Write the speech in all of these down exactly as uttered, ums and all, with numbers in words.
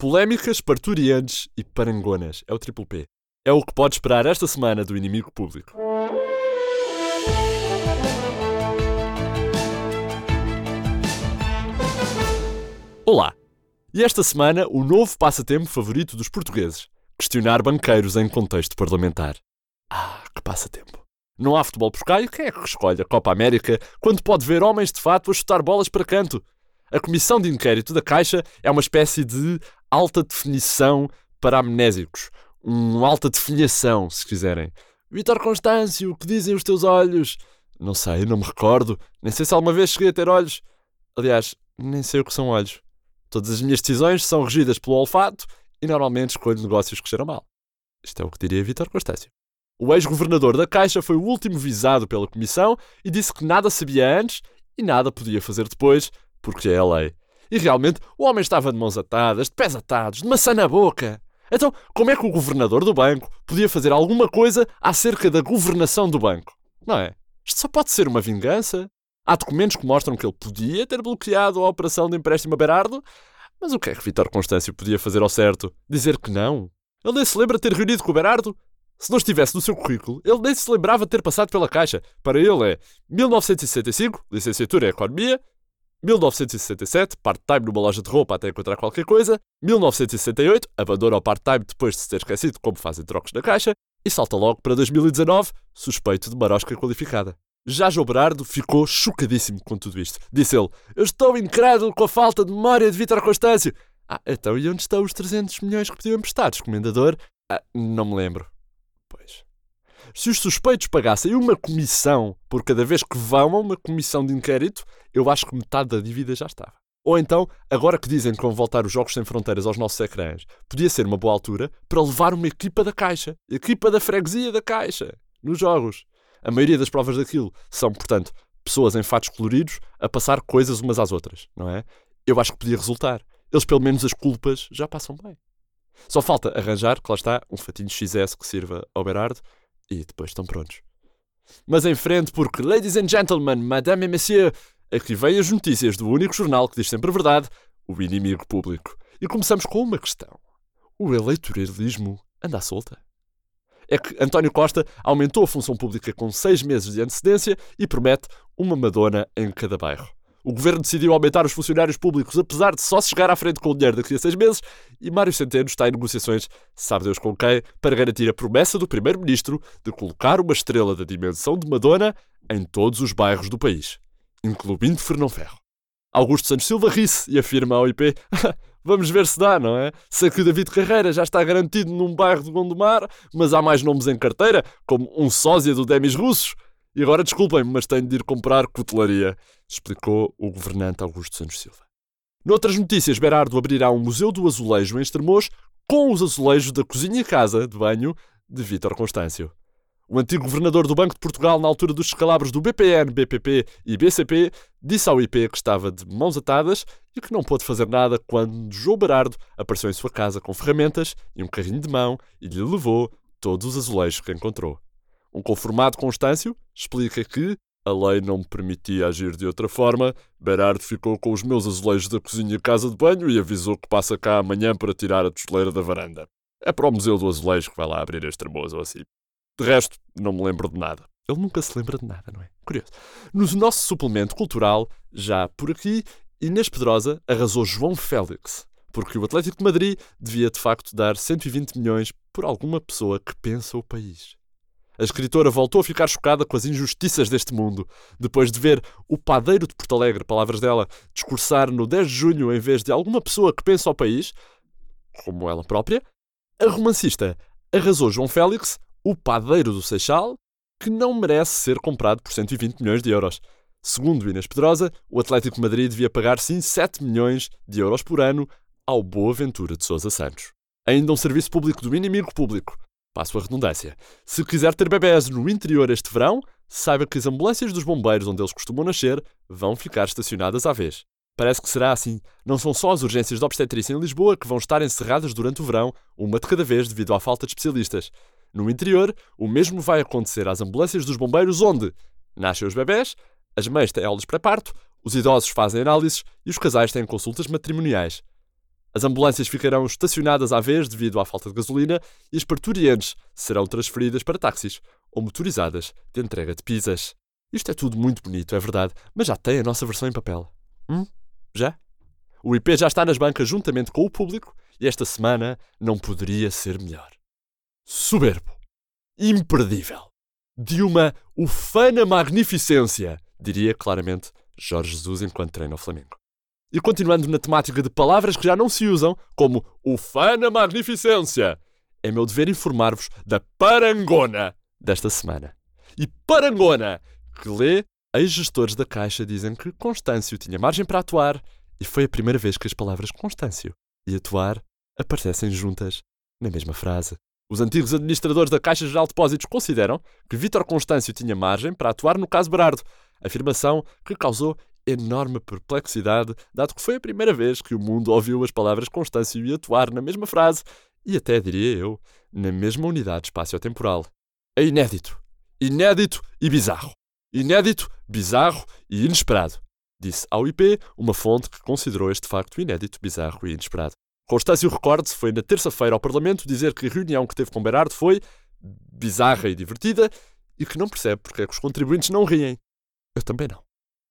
Polémicas parturiantes e parangonas. É o triplo P. É o que pode esperar esta semana do inimigo público. Olá! E esta semana, o novo passatempo favorito dos portugueses. Questionar banqueiros em contexto parlamentar. Ah, que passatempo! Não há futebol por cá e quem é que escolhe a Copa América quando pode ver homens de fato a chutar bolas para canto? A Comissão de Inquérito da Caixa é uma espécie de alta definição para amnésicos. Um alta definição, se quiserem. Vitor Constâncio, o que dizem os teus olhos? Não sei, não me recordo. Nem sei se alguma vez cheguei a ter olhos. Aliás, nem sei o que são olhos. Todas as minhas decisões são regidas pelo olfato e normalmente escolho negócios que cheiram mal. Isto é o que diria Vitor Constâncio. O ex-governador da Caixa foi o último visado pela Comissão e disse que nada sabia antes e nada podia fazer depois, porque é a lei. E realmente, o homem estava de mãos atadas, de pés atados, de maçã na boca. Então, como é que o governador do banco podia fazer alguma coisa acerca da governação do banco? Não é? Isto só pode ser uma vingança. Há documentos que mostram que ele podia ter bloqueado a operação de empréstimo a Berardo, mas o que é que Vitor Constâncio podia fazer ao certo? Dizer que não? Ele nem se lembra de ter reunido com o Berardo. Se não estivesse no seu currículo, ele nem se lembrava de ter passado pela Caixa. Para ele é mil novecentos e sessenta e cinco, licenciatura em Economia, mil novecentos e sessenta e sete, part-time numa loja de roupa até encontrar qualquer coisa, mil novecentos e sessenta e oito, abandona o part-time depois de se ter esquecido como fazem trocos na Caixa, e salta logo para dois mil e dezanove, suspeito de marosca qualificada. Já Joe Berardo ficou chocadíssimo com tudo isto. Disse ele, eu estou incrédulo com a falta de memória de Vitor Constâncio. Ah, então e onde estão os trezentos milhões que pediu emprestados, comendador? Ah, não me lembro. Pois. Se os suspeitos pagassem uma comissão por cada vez que vão a uma comissão de inquérito, eu acho que metade da dívida já estava. Ou então, agora que dizem que vão voltar os Jogos Sem Fronteiras aos nossos ecrãs, podia ser uma boa altura para levar uma equipa da Caixa, equipa da freguesia da Caixa, nos Jogos. A maioria das provas daquilo são, portanto, pessoas em fatos coloridos a passar coisas umas às outras, não é? Eu acho que podia resultar. Eles, pelo menos, as culpas já passam bem. Só falta arranjar, que lá está, um fatinho X S que sirva ao Berardo e depois estão prontos. Mas em frente, porque, ladies and gentlemen, madame et monsieur, aqui vêm as notícias do único jornal que diz sempre a verdade, o inimigo público. E começamos com uma questão. O eleitoralismo anda à solta. É que António Costa aumentou a função pública com seis meses de antecedência e promete uma Madonna em cada bairro. O governo decidiu aumentar os funcionários públicos, apesar de só se chegar à frente com o dinheiro daqui a seis meses, e Mário Centeno está em negociações, sabe Deus com quem, para garantir a promessa do primeiro-ministro de colocar uma estrela da dimensão de Madonna em todos os bairros do país, incluindo Fernão Ferro. Augusto Santos Silva ri-se e afirma ao I P, vamos ver se dá, não é? Sei que o David Carreira já está garantido num bairro de Gondomar, mas há mais nomes em carteira, como um sósia do Demis Russos. E agora desculpem-me, mas tenho de ir comprar cutelaria, explicou o governante Augusto Santos Silva. Noutras notícias, Berardo abrirá um museu do azulejo em Estremoz com os azulejos da cozinha e casa de banho de Vitor Constâncio. O antigo governador do Banco de Portugal, na altura dos descalabros do B P N, B P P e B C P, disse ao I P que estava de mãos atadas e que não pôde fazer nada quando João Berardo apareceu em sua casa com ferramentas e um carrinho de mão e lhe levou todos os azulejos que encontrou. Um conformado Constâncio explica que a lei não me permitia agir de outra forma, Berardo ficou com os meus azulejos da cozinha e casa de banho e avisou que passa cá amanhã para tirar a tocheleira da varanda. É para o Museu do Azulejo que vai lá abrir este Estremoz ou assim. De resto, não me lembro de nada. Ele nunca se lembra de nada, não é? Curioso. No nosso suplemento cultural, já por aqui, Inês Pedrosa arrasou João Félix, porque o Atlético de Madrid devia de facto dar cento e vinte milhões por alguma pessoa que pensa o país. A escritora voltou a ficar chocada com as injustiças deste mundo, depois de ver o padeiro de Porto Alegre, palavras dela, discursar no dez de junho em vez de alguma pessoa que pensa ao país, como ela própria. A romancista arrasou João Félix, o padeiro do Seixal, que não merece ser comprado por cento e vinte milhões de euros. Segundo Inês Pedrosa, o Atlético de Madrid devia pagar, sim, sete milhões de euros por ano ao Boaventura de Sousa Santos. Ainda um serviço público do inimigo público. Passo a redundância. Se quiser ter bebés no interior este verão, saiba que as ambulâncias dos bombeiros onde eles costumam nascer vão ficar estacionadas à vez. Parece que será assim. Não são só as urgências de obstetrícia em Lisboa que vão estar encerradas durante o verão, uma de cada vez devido à falta de especialistas. No interior, o mesmo vai acontecer às ambulâncias dos bombeiros onde nascem os bebés, as mães têm aulas pré-parto, os idosos fazem análises e os casais têm consultas matrimoniais. As ambulâncias ficarão estacionadas à vez devido à falta de gasolina e as parturientes serão transferidas para táxis ou motorizadas de entrega de pizzas. Isto é tudo muito bonito, é verdade, mas já tem a nossa versão em papel. Hum? Já? O I P já está nas bancas juntamente com o público e esta semana não poderia ser melhor. Soberbo. Imperdível. De uma ufana magnificência, diria claramente Jorge Jesus enquanto treina o Flamengo. E continuando na temática de palavras que já não se usam, como ufana magnificência, é meu dever informar-vos da parangona desta semana. E parangona, que lê, ex-gestores da Caixa dizem que Constâncio tinha margem para atuar e foi a primeira vez que as palavras Constâncio e atuar aparecem juntas na mesma frase. Os antigos administradores da Caixa Geral de Depósitos consideram que Vitor Constâncio tinha margem para atuar no caso Berardo, afirmação que causou enorme perplexidade, dado que foi a primeira vez que o mundo ouviu as palavras Constâncio e atuar na mesma frase, e até, diria eu, na mesma unidade espaço-temporal. É inédito. Inédito e bizarro. Inédito, bizarro e inesperado, disse ao I P uma fonte que considerou este facto inédito, bizarro e inesperado. Constâncio, recorde-se, foi na terça-feira ao Parlamento dizer que a reunião que teve com Berardo foi bizarra e divertida e que não percebe porque é que os contribuintes não riem. Eu também não.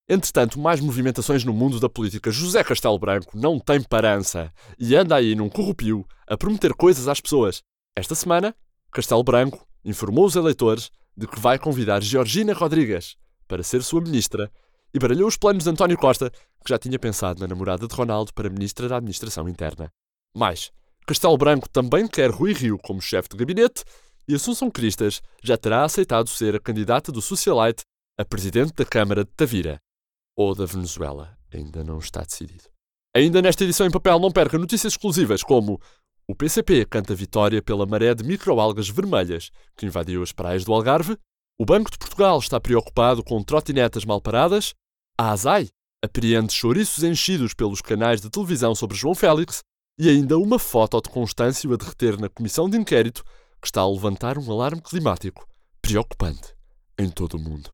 Entretanto, mais movimentações no mundo da política. José Castelo Branco não tem parança e anda aí num corrupio a prometer coisas às pessoas. Esta semana, Castelo Branco informou os eleitores de que vai convidar Georgina Rodrigues para ser sua ministra e baralhou os planos de António Costa, que já tinha pensado na namorada de Ronaldo para ministra da Administração Interna. Mas Castelo Branco também quer Rui Rio como chefe de gabinete e Assunção Cristas já terá aceitado ser a candidata do Socialite a presidente da Câmara de Tavira. Ou da Venezuela. Ainda não está decidido. Ainda nesta edição em papel não perca notícias exclusivas como o P C P canta vitória pela maré de microalgas vermelhas que invadiu as praias do Algarve, o Banco de Portugal está preocupado com trotinetas mal paradas, a ASAE apreende chouriços enchidos pelos canais de televisão sobre João Félix e ainda uma foto de Constâncio a derreter na comissão de inquérito que está a levantar um alarme climático preocupante em todo o mundo.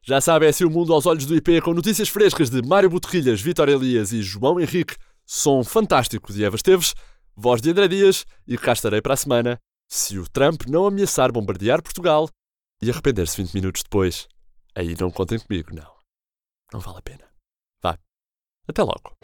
Já sabe, é assim o mundo aos olhos do I P, com notícias frescas de Mário Buterrilhas, Vítor Elias e João Henrique, som fantástico de Eva Esteves, voz de André Dias e cá estarei para a semana, se o Trump não ameaçar bombardear Portugal e arrepender-se vinte minutos depois. Aí não contem comigo, não. Não vale a pena. Vá. Até logo.